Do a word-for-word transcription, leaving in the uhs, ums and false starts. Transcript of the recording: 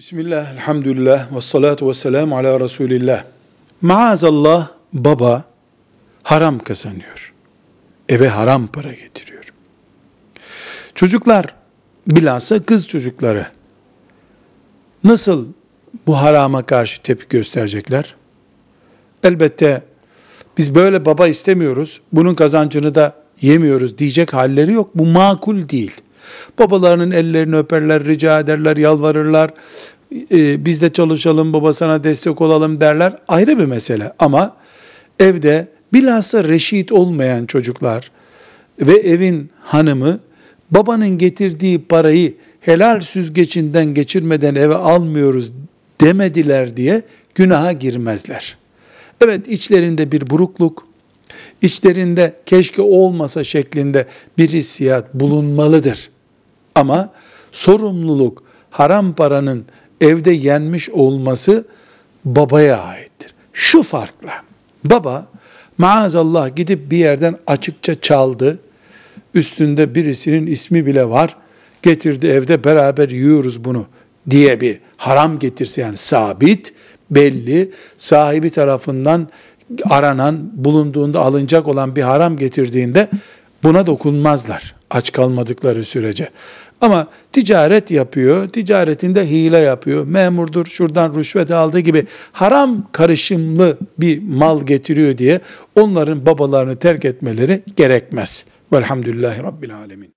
Bismillah, elhamdülillah, ve salatu ve selamu ala Resulillah. Maazallah baba haram kazanıyor. Eve haram para getiriyor. Çocuklar, bilhassa kız çocukları nasıl bu harama karşı tepki gösterecekler? Elbette biz böyle baba istemiyoruz, bunun kazancını da yemiyoruz diyecek halleri yok. Bu makul değil. Babalarının ellerini öperler, rica ederler, yalvarırlar. Ee, biz de çalışalım, baba sana destek olalım derler. Ayrı bir mesele. Ama evde bilhassa reşit olmayan çocuklar ve evin hanımı babanın getirdiği parayı helal süzgecinden geçirmeden eve almıyoruz demediler diye günaha girmezler. Evet, içlerinde bir burukluk, İçlerinde keşke olmasa şeklinde bir hissiyat bulunmalıdır. Ama sorumluluk, haram paranın evde yenmiş olması babaya aittir. Şu farkla, baba maazallah gidip bir yerden açıkça çaldı, üstünde birisinin ismi bile var, getirdi evde beraber yiyoruz bunu diye bir haram getirse, yani sabit, belli, sahibi tarafından aranan, bulunduğunda alınacak olan bir haram getirdiğinde buna dokunmazlar aç kalmadıkları sürece. Ama ticaret yapıyor, ticaretinde hile yapıyor, memurdur, şuradan rüşvet aldığı gibi haram karışımlı bir mal getiriyor diye onların babalarını terk etmeleri gerekmez. Velhamdülillahi Rabbil Alemin.